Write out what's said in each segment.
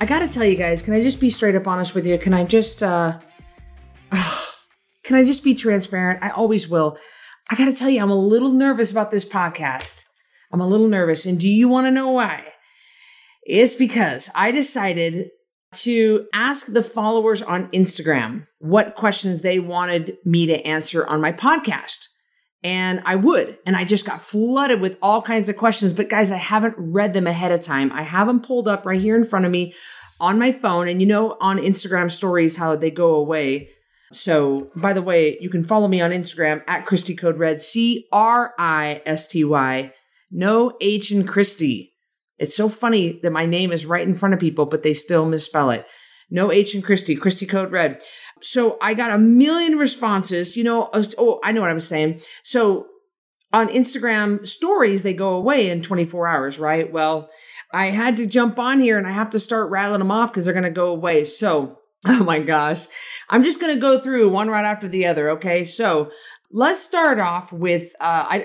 I got to tell you guys, can I just be straight up honest with you? Can I just be transparent? I always will. I got to tell you, I'm a little nervous about this podcast. I'm a little nervous. And do you want to know why? It's because I decided to ask the followers on Instagram what questions they wanted me to answer on my podcast. And I would. And I just got flooded with all kinds of questions. But guys, I haven't read them ahead of time. I have them pulled up right here in front of me on my phone. And you know, on Instagram stories, how they go away. So, by the way, you can follow me on Instagram at Christy Code Red, CRISTY, no H in Christy. It's so funny that my name is right in front of people, but they still misspell it. No H in Christy, Christy Code Red. So I got a million responses, you know, oh, I know what I'm saying. So on Instagram stories, they go away in 24 hours, right? Well, I had to jump on here and I have to start rattling them off because they're going to go away. So, oh my gosh. I'm just going to go through one right after the other, okay? So let's start off with, I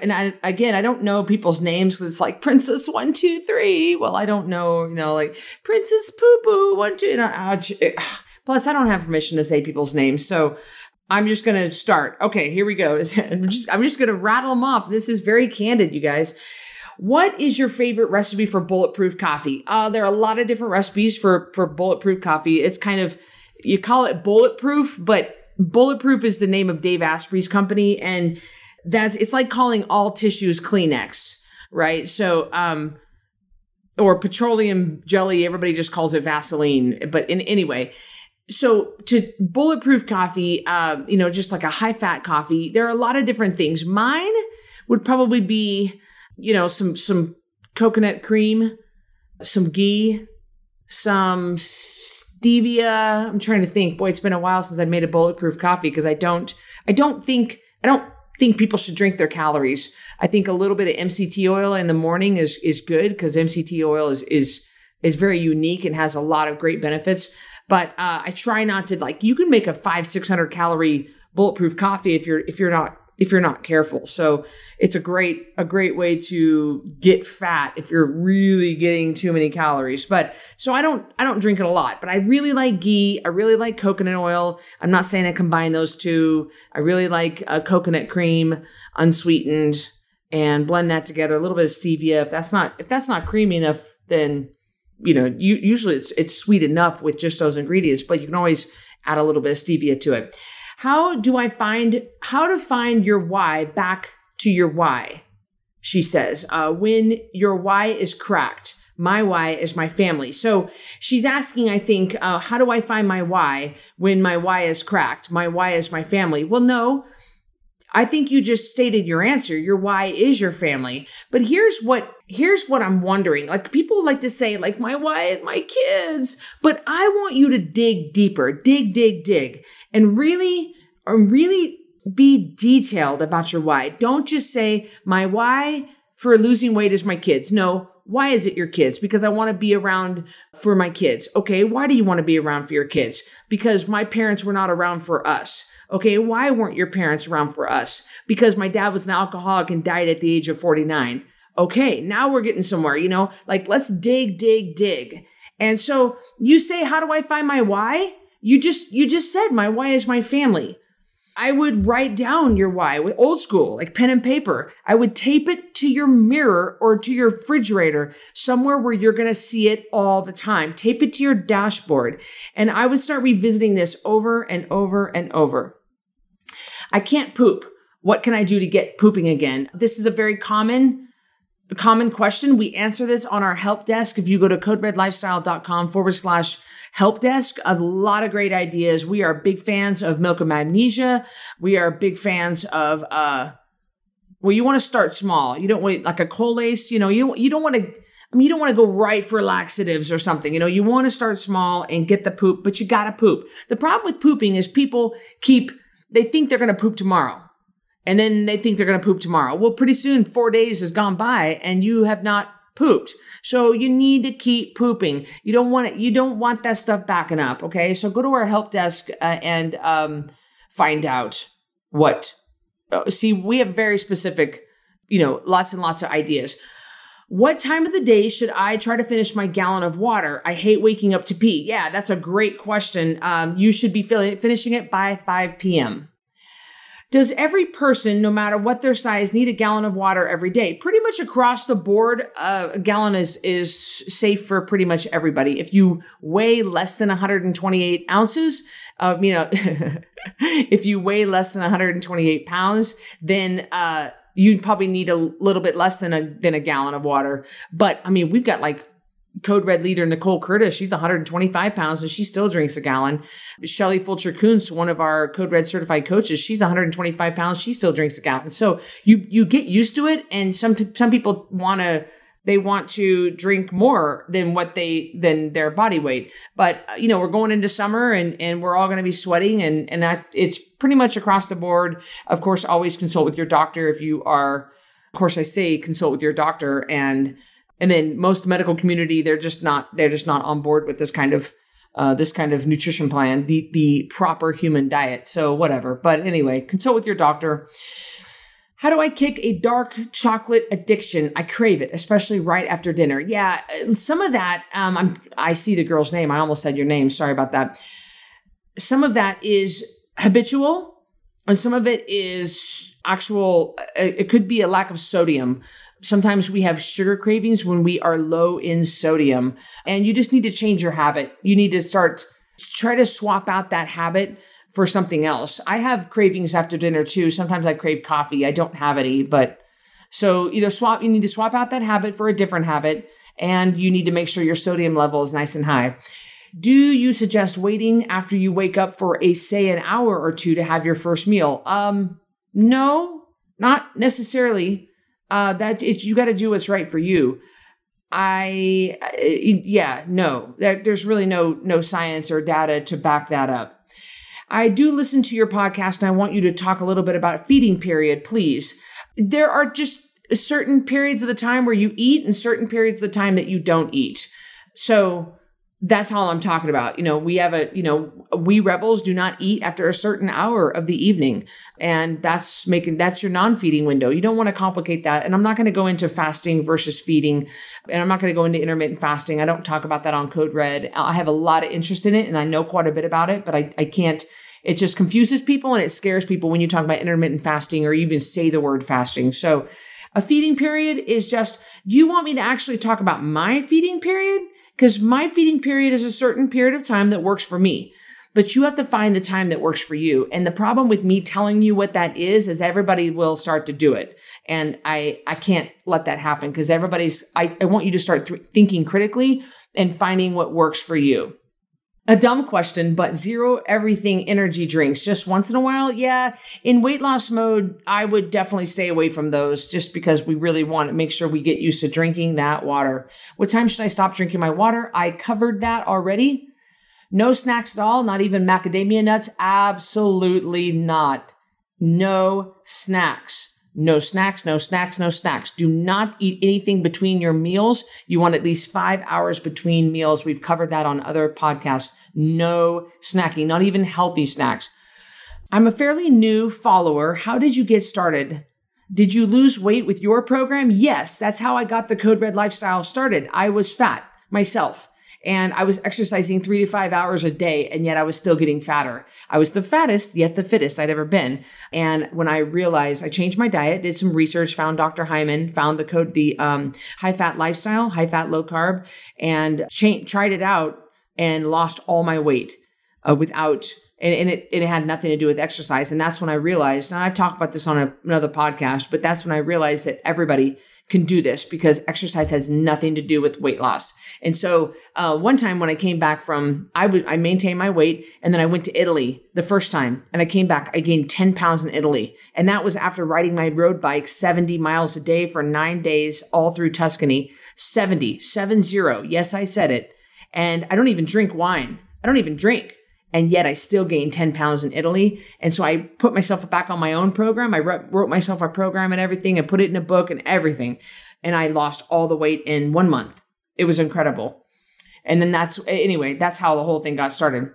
don't know people's names. It's like Princess 1, 2, 3. Well, I don't know, you know, like Princess Poo Poo 1, 2. And plus, I don't have permission to say people's names. So I'm just going to start. Okay, here we go. I'm just going to rattle them off. This is very candid, you guys. What is your favorite recipe for bulletproof coffee? There are a lot of different recipes for bulletproof coffee. It's kind of, you call it bulletproof, but bulletproof is the name of Dave Asprey's company. And it's like calling all tissues Kleenex, right? So, or petroleum jelly, everybody just calls it Vaseline. But anyway, so to bulletproof coffee, you know, just like a high fat coffee, there are a lot of different things. Mine would probably be, you know, some coconut cream, some ghee, some stevia. I'm trying to think. Boy, it's been a while since I made a bulletproof coffee because I don't think people should drink their calories. I think a little bit of MCT oil in the morning is good because MCT oil is very unique and has a lot of great benefits. But I try not to, like, you can make a 500-600 calorie bulletproof coffee if you're not careful. So it's a great way to get fat if you're really getting too many calories. But so I don't drink it a lot, but I really like ghee. I really like coconut oil. I'm not saying I combine those two. I really like coconut cream, unsweetened, and blend that together. A little bit of stevia. If that's not creamy enough, then, you know, usually it's sweet enough with just those ingredients, but you can always add a little bit of stevia to it. How to find your why, back to your why, she says. When your why is cracked, my why is my family. So she's asking, I think, how do I find my why when my why is cracked? My why is my family. Well, no, I think you just stated your answer. Your why is your family. But here's what I'm wondering. Like, people like to say, like, my why is my kids, but I want you to dig deeper, dig. And really be detailed about your why. Don't just say, my why for losing weight is my kids. No, why is it your kids? Because I want to be around for my kids. Okay, why do you want to be around for your kids? Because my parents were not around for us. Okay, why weren't your parents around for us? Because my dad was an alcoholic and died at the age of 49. Okay, now we're getting somewhere, you know? Like, let's dig. And so you say, how do I find my why? You just said, my why is my family. I would write down your why with old school, like pen and paper. I would tape it to your mirror or to your refrigerator, somewhere where you're going to see it all the time. Tape it to your dashboard. And I would start revisiting this over and over. I can't poop. What can I do to get pooping again? This is a very common question. We answer this on our help desk. If you go to coderedlifestyle.com/help desk, a lot of great ideas. We are big fans of milk and magnesia. We are big fans of, well, you want to start small. You don't want like a Colace, you know, you don't want to, I mean, you don't want to go right for laxatives or something. You know, you want to start small and get the poop, but you got to poop. The problem with pooping is people they think they're going to poop tomorrow. And then they think they're going to poop tomorrow. Well, pretty soon 4 days has gone by and you have not pooped. So you need to keep pooping. You don't want that stuff backing up. Okay. So go to our help desk and find out we have very specific, lots and lots of ideas. What time of the day should I try to finish my gallon of water? I hate waking up to pee. Yeah, that's a great question. You should be finishing it by 5 p.m. Does every person, no matter what their size, need a gallon of water every day? Pretty much across the board, a gallon is safe for pretty much everybody. If you weigh less than 128 ounces, if you weigh less than 128 pounds, then you'd probably need a little bit less than a gallon of water. But I mean, we've got like Code Red leader Nicole Curtis. She's 125 pounds and she still drinks a gallon. Shelley Fulcher Kunst, one of our Code Red certified coaches, she's 125 pounds. She still drinks a gallon. So you get used to it. And some people want to drink more than than their body weight. But we're going into summer and we're all going to be sweating and that it's pretty much across the board. Of course, always consult with your doctor if you are, of course I say consult with your doctor and then most medical community, they're just not on board with this kind of nutrition plan, the proper human diet. So whatever, but anyway, consult with your doctor. How do I kick a dark chocolate addiction? I crave it, especially right after dinner. Yeah, some of that, I see the girl's name. I almost said your name. Sorry about that. Some of that is habitual, and some of it is actual. It could be a lack of sodium. Sometimes we have sugar cravings when we are low in sodium, and you just need to change your habit. You need to try to swap out that habit for something else. I have cravings after dinner too. Sometimes I crave coffee. I don't have any, but so you need to swap out that habit for a different habit, and you need to make sure your sodium level is nice and high. Do you suggest waiting after you wake up for an hour or two to have your first meal? No, not necessarily. You got to do what's right for you. No. There's really no science or data to back that up. I do listen to your podcast and I want you to talk a little bit about feeding period, please. There are just certain periods of the time where you eat and certain periods of the time that you don't eat. So that's all I'm talking about. We rebels do not eat after a certain hour of the evening, and that's your non-feeding window. You don't want to complicate that. And I'm not going to go into fasting versus feeding, and I'm not going to go into intermittent fasting. I don't talk about that on Code Red. I have a lot of interest in it and I know quite a bit about it, but I can't, it just confuses people and it scares people when you talk about intermittent fasting or even say the word fasting. So a feeding period is just, do you want me to actually talk about my feeding period? Because my feeding period is a certain period of time that works for me, but you have to find the time that works for you. And the problem with me telling you what that is everybody will start to do it. And I can't let that happen because I want you to start thinking critically and finding what works for you. A dumb question, but zero everything energy drinks just once in a while. Yeah. In weight loss mode, I would definitely stay away from those just because we really want to make sure we get used to drinking that water. What time should I stop drinking my water? I covered that already. No snacks at all. Not even macadamia nuts. Absolutely not. No snacks. No snacks, no snacks, no snacks. Do not eat anything between your meals. You want at least 5 hours between meals. We've covered that on other podcasts. No snacking, not even healthy snacks. I'm a fairly new follower. How did you get started? Did you lose weight with your program? Yes, that's how I got the Code Red lifestyle started. I was fat myself. And I was exercising 3 to 5 hours a day, and yet I was still getting fatter. I was the fattest, yet the fittest I'd ever been. And when I realized, I changed my diet, did some research, found Dr. Hyman, found the high-fat lifestyle, high-fat, low-carb, and tried it out and lost all my weight it had nothing to do with exercise. And that's when I realized, and I've talked about this on another podcast, but that's when I realized that everybody can do this because exercise has nothing to do with weight loss. And so one time when I came back I maintained my weight, and then I went to Italy the first time, and I came back, I gained 10 pounds in Italy. And that was after riding my road bike 70 miles a day for 9 days all through Tuscany. 70. Yes, I said it. And I don't even drink wine. I don't even drink. And yet I still gained 10 pounds in Italy. And so I put myself back on my own program. I wrote myself a program and everything and put it in a book and everything. And I lost all the weight in 1 month. It was incredible. And then that's how the whole thing got started.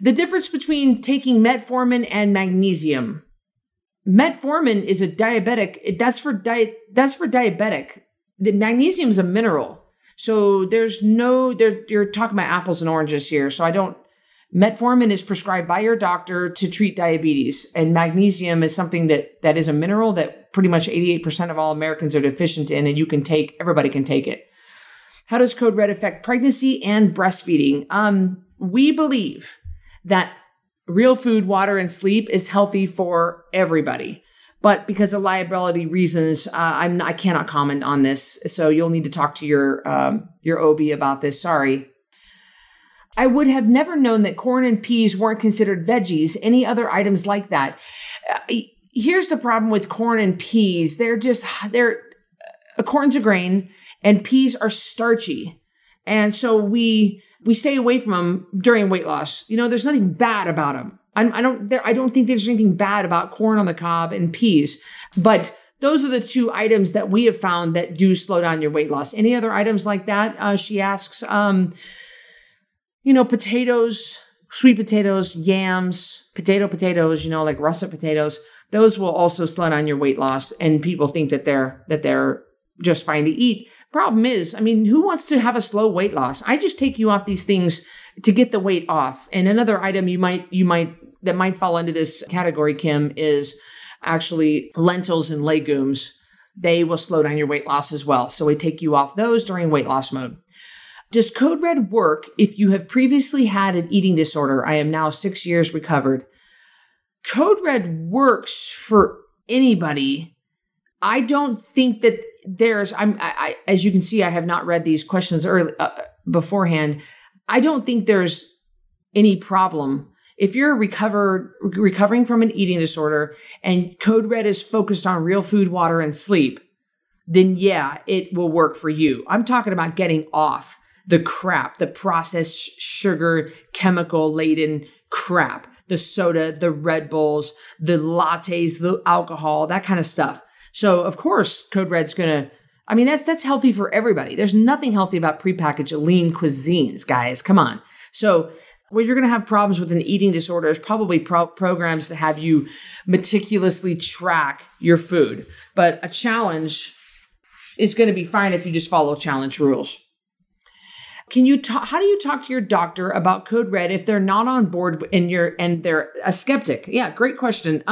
The difference between taking metformin and magnesium. Metformin is a diabetic. That's for diabetic. The magnesium is a mineral. So you're talking about apples and oranges here. So metformin is prescribed by your doctor to treat diabetes, and magnesium is something that is a mineral that pretty much 88% of all Americans are deficient in, and everybody can take it. How does Code Red affect pregnancy and breastfeeding? We believe that real food, water, and sleep is healthy for everybody. But because of liability reasons, I cannot comment on this. So you'll need to talk to your OB about this. Sorry. I would have never known that corn and peas weren't considered veggies. Any other items like that? Here's the problem with corn and peas. Corn's a grain and peas are starchy. And so we stay away from them during weight loss. You know, there's nothing bad about them. I don't think there's anything bad about corn on the cob and peas, but those are the two items that we have found that do slow down your weight loss. Any other items like that? She asks, potatoes, sweet potatoes, yams, potatoes, like russet potatoes, those will also slow down your weight loss. And people think that they're just fine to eat. Problem is, who wants to have a slow weight loss? I just take you off these things to get the weight off. And another item that might fall into this category, Kim, is actually lentils and legumes. They will slow down your weight loss as well. So we take you off those during weight loss mode. Does Code Red work if you have previously had an eating disorder? I am now 6 years recovered. Code Red works for anybody. I don't think that as you can see, I have not read these questions beforehand. I don't think there's any problem. If you're recovering from an eating disorder and Code Red is focused on real food, water, and sleep, then yeah, it will work for you. I'm talking about getting off the crap, the processed sugar, chemical-laden crap, the soda, the Red Bulls, the lattes, the alcohol, that kind of stuff. So of course, Code Red's going to, that's healthy for everybody. There's nothing healthy about prepackaged lean cuisines, guys. Come on. So when you're going to have problems with an eating disorder, there's probably programs to have you meticulously track your food. But a challenge is going to be fine if you just follow challenge rules. How do you talk to your doctor about Code Red if they're not on board and they're a skeptic? Yeah, great question.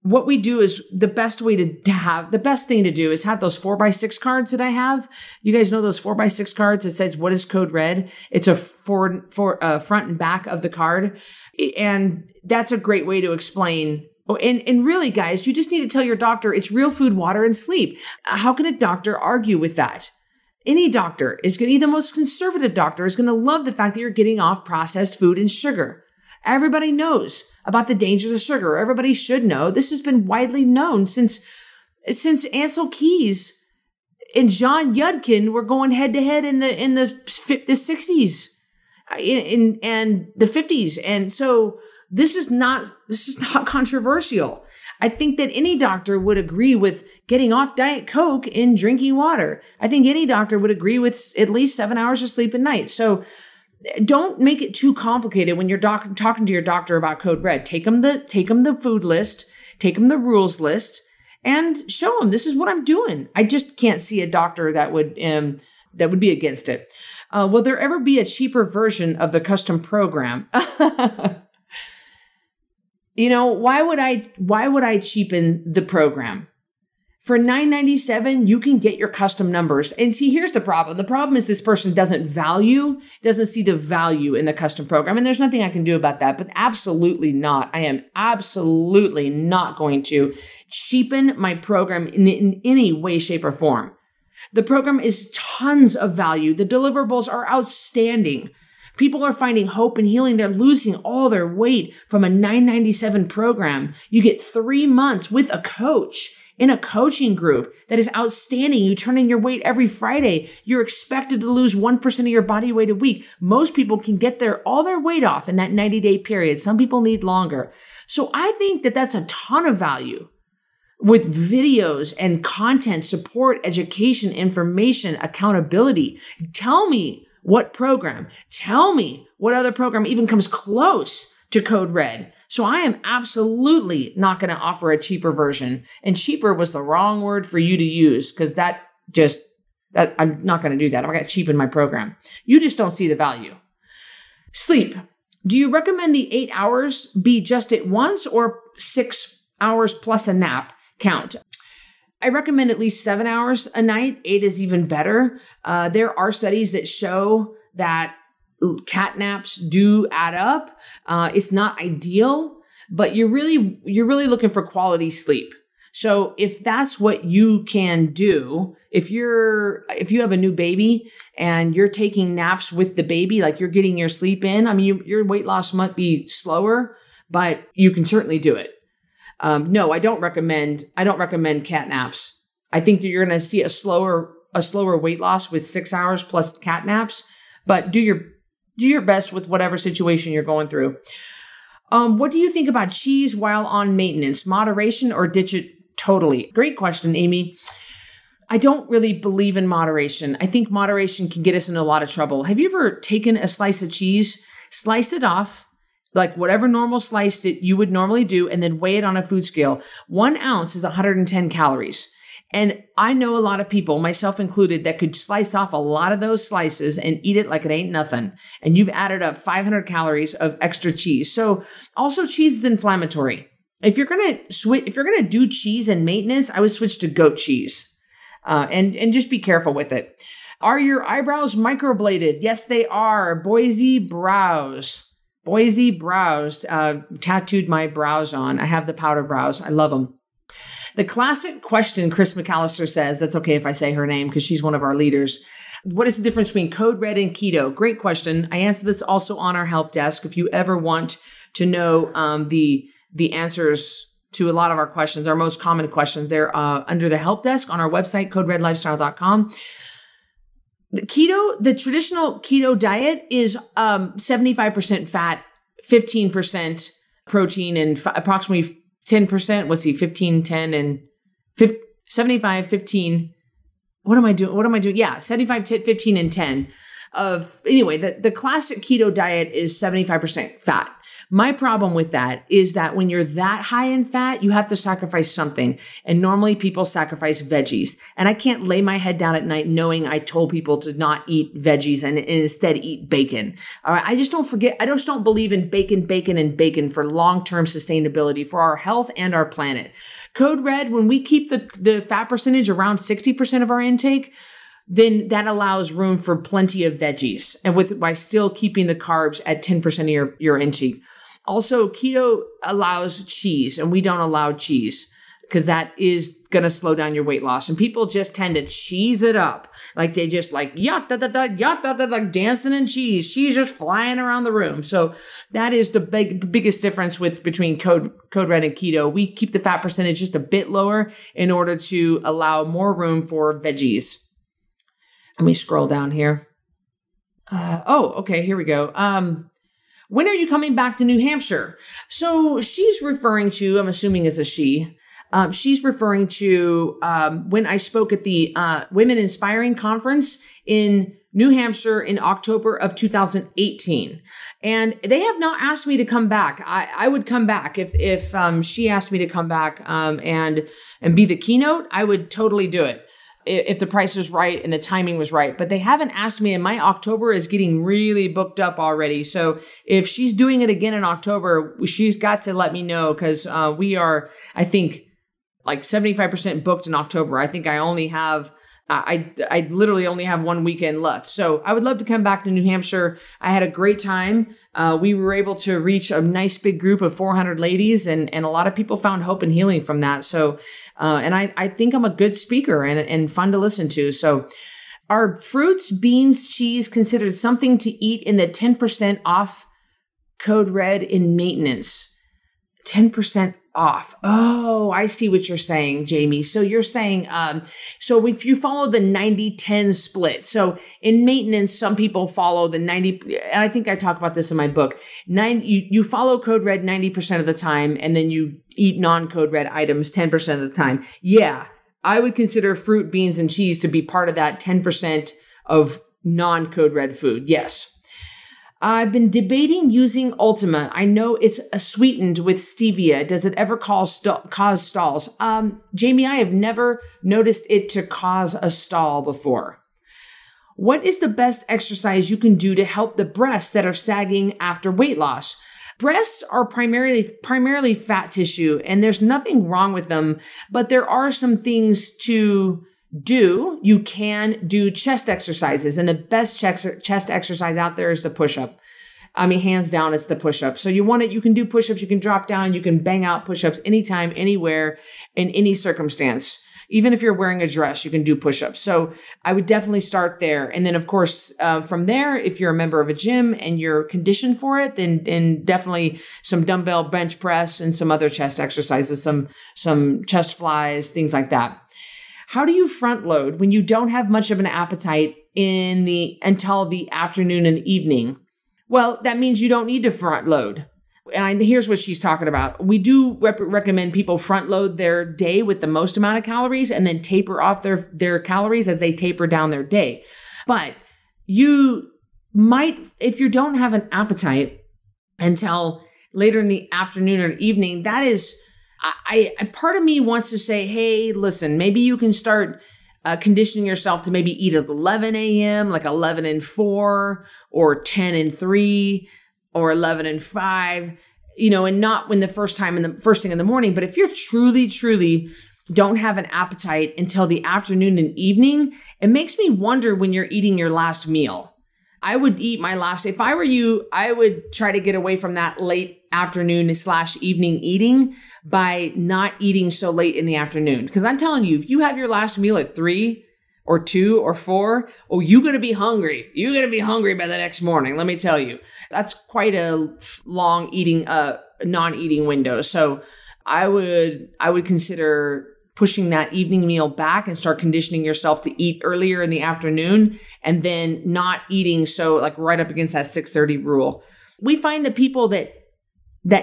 What we do is the best thing to do is have those 4x6 cards that I have. You guys know those 4x6 cards that says, what is Code Red? It's a front and back of the card. And that's a great way to explain. Oh, and really, guys, you just need to tell your doctor it's real food, water, and sleep. How can a doctor argue with that? Any doctor the most conservative doctor is going to love the fact that you're getting off processed food and sugar. Everybody knows about the dangers of sugar. Everybody should know. This has been widely known since Ansel Keys and John Yudkin were going head to head in the 60s and the 50s. And so this is not controversial. I think that any doctor would agree with getting off Diet Coke and drinking water. I think any doctor would agree with at least 7 hours of sleep a night. So don't make it too complicated when you're talking to your doctor about Code Red. Take them the food list, take them the rules list, and show them this is what I'm doing. I just can't see a doctor that would be against it. Will there ever be a cheaper version of the custom program? Why would I cheapen the program? For $9.97, you can get your custom numbers. And see, here's the problem. The problem is this person doesn't see the value in the custom program. And there's nothing I can do about that, but absolutely not. I am absolutely not going to cheapen my program in any way, shape, or form. The program is tons of value. The deliverables are outstanding. People are finding hope and healing. They're losing all their weight from a $9.97 program. You get 3 months with a coach in a coaching group that is outstanding. You turn in your weight every Friday. You're expected to lose 1% of your body weight a week. Most people can get all their weight off in that 90-day period. Some people need longer. So I think that that's a ton of value with videos and content, support, education, information, accountability. Tell me what program. Tell me what other program even comes close to Code Red. So I am absolutely not going to offer a cheaper version. And cheaper was the wrong word for you to use because I'm not going to do that. I'm going to cheapen my program. You just don't see the value. Sleep. Do you recommend the 8 hours be just at once or 6 hours plus a nap count? I recommend at least 7 hours a night. 8 is even better. There are studies that show that cat naps do add up. It's not ideal, but you're really looking for quality sleep. So if that's what you can do, if you have a new baby and you're taking naps with the baby, like you're getting your sleep in, I mean, your weight loss might be slower, but you can certainly do it. No, I don't recommend cat naps. I think that you're going to see a slower weight loss with 6 hours plus cat naps, but do your best with whatever situation you're going through. What do you think about cheese while on maintenance? Moderation or ditch it totally? Great question, Amy. I don't really believe in moderation. I think moderation can get us in a lot of trouble. Have you ever taken a slice of cheese, sliced it off, like whatever normal slice that you would normally do, and then weigh it on a food scale? 1 ounce is 110 calories. And I know a lot of people, myself included, that could slice off a lot of those slices and eat it like it ain't nothing. And you've added up 500 calories of extra cheese. So also cheese is inflammatory. If you're gonna do cheese and maintenance, I would switch to goat cheese, and just be careful with it. Are your eyebrows microbladed? Yes, they are. Boise brows. Tattooed my brows on. I have the powder brows. I love them. The classic question, Chris McAllister says, that's okay if I say her name because she's one of our leaders. What is the difference between Code Red and keto? Great question. I answered this also on our help desk. If you ever want to know the answers to a lot of our questions, our most common questions, they're under the help desk on our website, coderedlifestyle.com. The traditional keto diet is 75% fat, 15% protein, and approximately 10%, 75, 15. What am I doing? Yeah, 75, 15, and 10. The classic keto diet is 75% fat. My problem with that is that when you're that high in fat, you have to sacrifice something. And normally people sacrifice veggies. And I can't lay my head down at night knowing I told people to not eat veggies and instead eat bacon. All right. I just don't believe in bacon for long-term sustainability for our health and our planet. Code Red, when we keep the fat percentage around 60% of our intake, then that allows room for plenty of veggies and by still keeping the carbs at 10% of your intake. Also, keto allows cheese, and we don't allow cheese because that is going to slow down your weight loss. And people just tend to cheese it up. Like they just like, like dancing in cheese. She's just flying around the room. So that is the biggest difference between Code Red and keto. We keep the fat percentage just a bit lower in order to allow more room for veggies. Let me scroll down here. Okay. Here we go. When are you coming back to New Hampshire? So she's referring to, I'm assuming it's a she, she's referring to when I spoke at the Women Inspiring Conference in New Hampshire in October of 2018. And they have not asked me to come back. I would come back if she asked me to come back and be the keynote. I would totally do it, if the price was right and the timing was right, but they haven't asked me, and my October is getting really booked up already. So if she's doing it again in October, she's got to let me know because we are, I think, like 75% booked in October. I think I only have, I literally only have one weekend left. So I would love to come back to New Hampshire. I had a great time. We were able to reach a nice big group of 400 ladies, and a lot of people found hope and healing from that. So, and I think I'm a good speaker and fun to listen to. So are fruits, beans, cheese considered something to eat in the 10% off Code Red in maintenance? 10% off. Oh, I see what you're saying, Jamie. So you're saying, so if you follow the 90-10 split, so in maintenance, some people follow the 90, and I think I talk about this in my book, you follow Code Red 90% of the time, and then you eat non-Code Red items 10% of the time. Yeah, I would consider fruit, beans, and cheese to be part of that 10% of non-Code Red food. Yes. I've been debating using Ultima. I know it's sweetened with stevia. Does it ever cause stalls? Jamie, I have never noticed it to cause a stall before. What is the best exercise you can do to help the breasts that are sagging after weight loss? Breasts are primarily fat tissue, and there's nothing wrong with them, but there are some things to do. You can do chest exercises, and the best chest exercise out there is the push-up. I mean, hands down, it's the push-up. So you can do push-ups, you can drop down, you can bang out push-ups anytime, anywhere, in any circumstance. Even if you're wearing a dress, you can do push-ups. So I would definitely start there. And then, of course, from there, if you're a member of a gym and you're conditioned for it, then definitely some dumbbell bench press and some other chest exercises, some chest flies, things like that. How do you front load when you don't have much of an appetite until the afternoon and evening? Well, that means you don't need to front load. And here's what she's talking about. We do recommend people front load their day with the most amount of calories and then taper off their calories as they taper down their day. But you might, if you don't have an appetite until later in the afternoon or evening, that is, part of me wants to say, hey, listen, maybe you can start conditioning yourself to maybe eat at 11 a.m., like 11 and 4 or 10 and 3 or 11 and 5, and not when first thing in the morning. But if you're truly, truly don't have an appetite until the afternoon and evening, it makes me wonder when you're eating your last meal. I would eat my last, if I were you, I would try to get away from that late afternoon/evening eating by not eating so late in the afternoon. Because I'm telling you, if you have your last meal at 3 or 2 or 4, oh, you're going to be hungry. You're going to be hungry by the next morning. Let me tell you, that's quite a long non-eating window. So I would consider pushing that evening meal back and start conditioning yourself to eat earlier in the afternoon and then not eating. So like right up against that 6:30 rule. We find that people that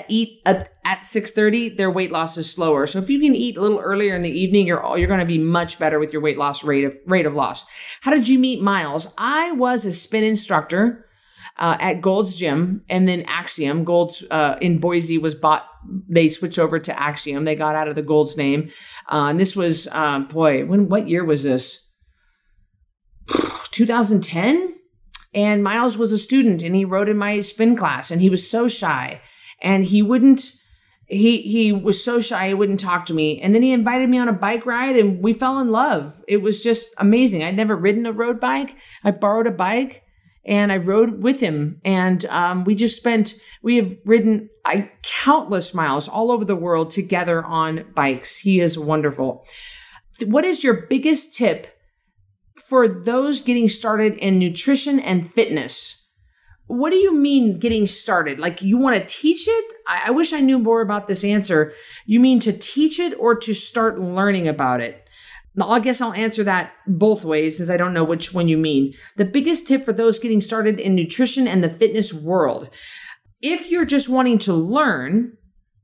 eat at 6:30, their weight loss is slower. So if you can eat a little earlier in the evening, you're going to be much better with your weight loss rate of loss. How did you meet Miles? I was a spin instructor at Gold's Gym and then Axiom. Gold's in Boise was bought. They switched over to Axiom. They got out of the Gold's name. And this was, what year was this? 2010. And Miles was a student and he rode in my spin class and he was so shy. And he was so shy, he wouldn't talk to me. And then he invited me on a bike ride and we fell in love. It was just amazing. I'd never ridden a road bike. I borrowed a bike and I rode with him. And we have ridden countless miles all over the world together on bikes. He is wonderful. What is your biggest tip for those getting started in nutrition and fitness? What do you mean getting started? Like you want to teach it? I wish I knew more about this answer. You mean to teach it or to start learning about it? Now, I guess I'll answer that both ways since I don't know which one you mean. The biggest tip for those getting started in nutrition and the fitness world. If you're just wanting to learn,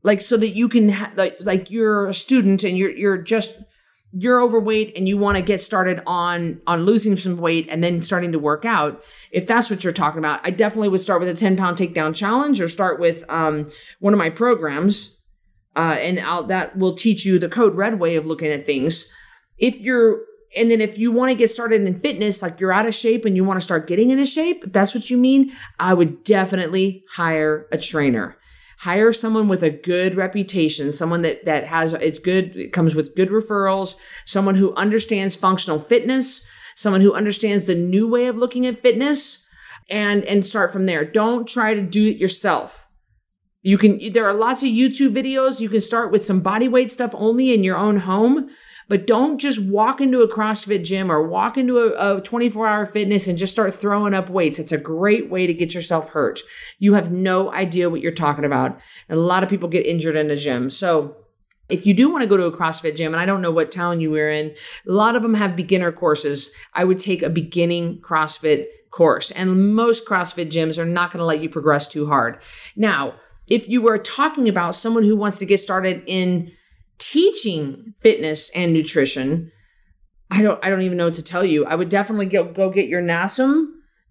like so that you can, like you're a student and you're overweight and you want to get started on losing some weight and then starting to work out. If that's what you're talking about, I definitely would start with a 10-pound takedown challenge or start with one of my programs, that will teach you the Code Red way of looking at things. And then if you want to get started in fitness, like you're out of shape and you want to start getting into shape, if that's what you mean, I would definitely hire a trainer. Hire someone with a good reputation, someone comes with good referrals, someone who understands functional fitness, someone who understands the new way of looking at fitness, and start from there. Don't try to do it yourself. There are lots of YouTube videos. You can start with some body weight stuff only in your own home, But don't just walk into a CrossFit gym or walk into a 24-hour fitness and just start throwing up weights. It's a great way to get yourself hurt. You have no idea what you're talking about. And a lot of people get injured in a gym. So if you do want to go to a CrossFit gym, and I don't know what town you were in, a lot of them have beginner courses. I would take a beginning CrossFit course. And most CrossFit gyms are not going to let you progress too hard. Now, if you were talking about someone who wants to get started in teaching fitness and nutrition, I don't even know what to tell you. I would definitely go get your NASM.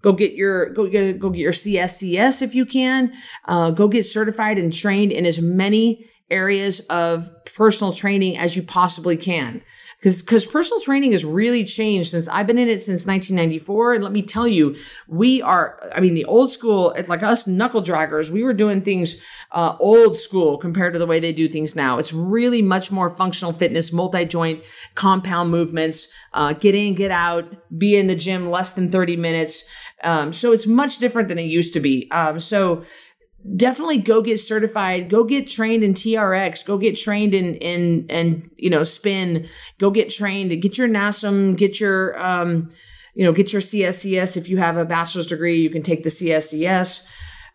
Go get your CSCS if you can. Go get certified and trained in as many areas of personal training as you possibly can. Because personal training has really changed since I've been in it since 1994. And let me tell you, the old school, like us knuckle draggers, we were doing things old school compared to the way they do things now. It's really much more functional fitness, multi-joint, compound movements, get in, get out, be in the gym less than 30 minutes. So it's much different than it used to be. So definitely go get certified, go get trained in TRX, go get trained in spin, go get trained, get your NASM, get your CSCS. If you have a bachelor's degree, you can take the CSCS.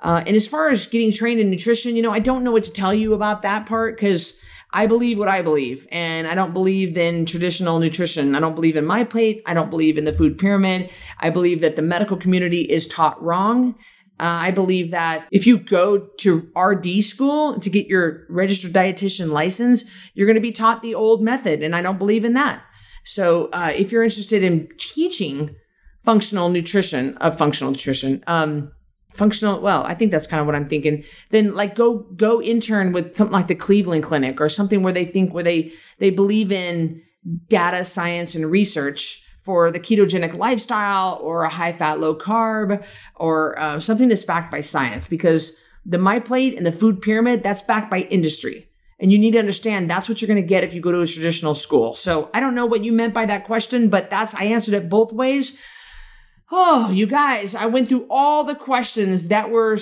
And as far as getting trained in nutrition, I don't know what to tell you about that part because I believe what I believe, and I don't believe in traditional nutrition. I don't believe in MyPlate. I don't believe in the food pyramid. I believe that the medical community is taught wrong. I believe that if you go to RD school to get your registered dietitian license, you're going to be taught the old method. And I don't believe in that. So if you're interested in teaching functional nutrition, I think that's kind of what I'm thinking. Then go intern with something like the Cleveland Clinic or something where they believe in data science and research for the ketogenic lifestyle or a high fat, low carb or something that's backed by science, because the MyPlate and the food pyramid, that's backed by industry. And you need to understand that's what you're going to get if you go to a traditional school. So I don't know what you meant by that question, but I answered it both ways. Oh, you guys, I went through all the questions that were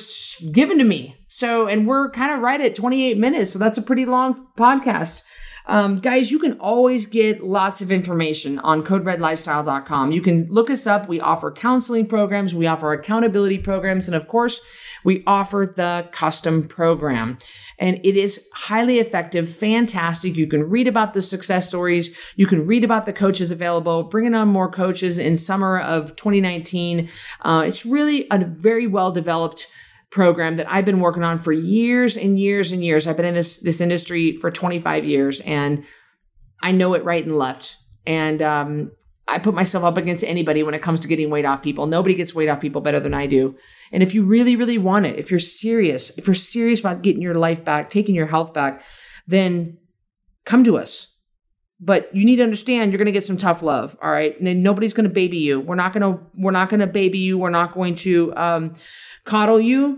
given to me. So, and we're kind of right at 28 minutes. So that's a pretty long podcast. Guys, you can always get lots of information on coderedlifestyle.com. You can look us up. We offer counseling programs. We offer accountability programs. And of course, we offer the custom program. And it is highly effective, fantastic. You can read about the success stories. You can read about the coaches available, bringing on more coaches in summer of 2019. It's really a very well-developed program that I've been working on for years and years and years. I've been in this industry for 25 years and I know it right and left. And I put myself up against anybody when it comes to getting weight off people. Nobody gets weight off people better than I do. And if you really, really want it, if you're serious about getting your life back, taking your health back, then come to us. But you need to understand you're going to get some tough love. All right. And nobody's going to baby you. We're not going to baby you. We're not going to coddle you.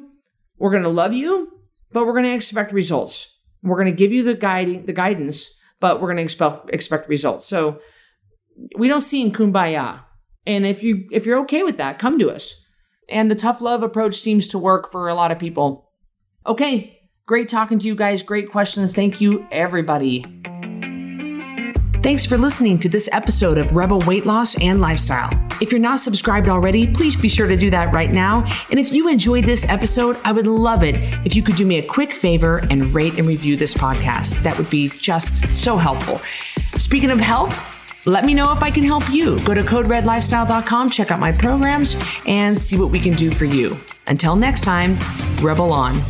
We're going to love you, but we're going to expect results. We're going to give you the guidance, but we're going to expect results. So we don't sing kumbaya. And if you're okay with that, come to us. And the tough love approach seems to work for a lot of people. Okay. Great talking to you guys. Great questions. Thank you, everybody. Thanks for listening to this episode of Rebel Weight Loss and Lifestyle. If you're not subscribed already, please be sure to do that right now. And if you enjoyed this episode, I would love it if you could do me a quick favor and rate and review this podcast. That would be just so helpful. Speaking of help, let me know if I can help you. Go to coderedlifestyle.com, check out my programs, and see what we can do for you. Until next time, Rebel on.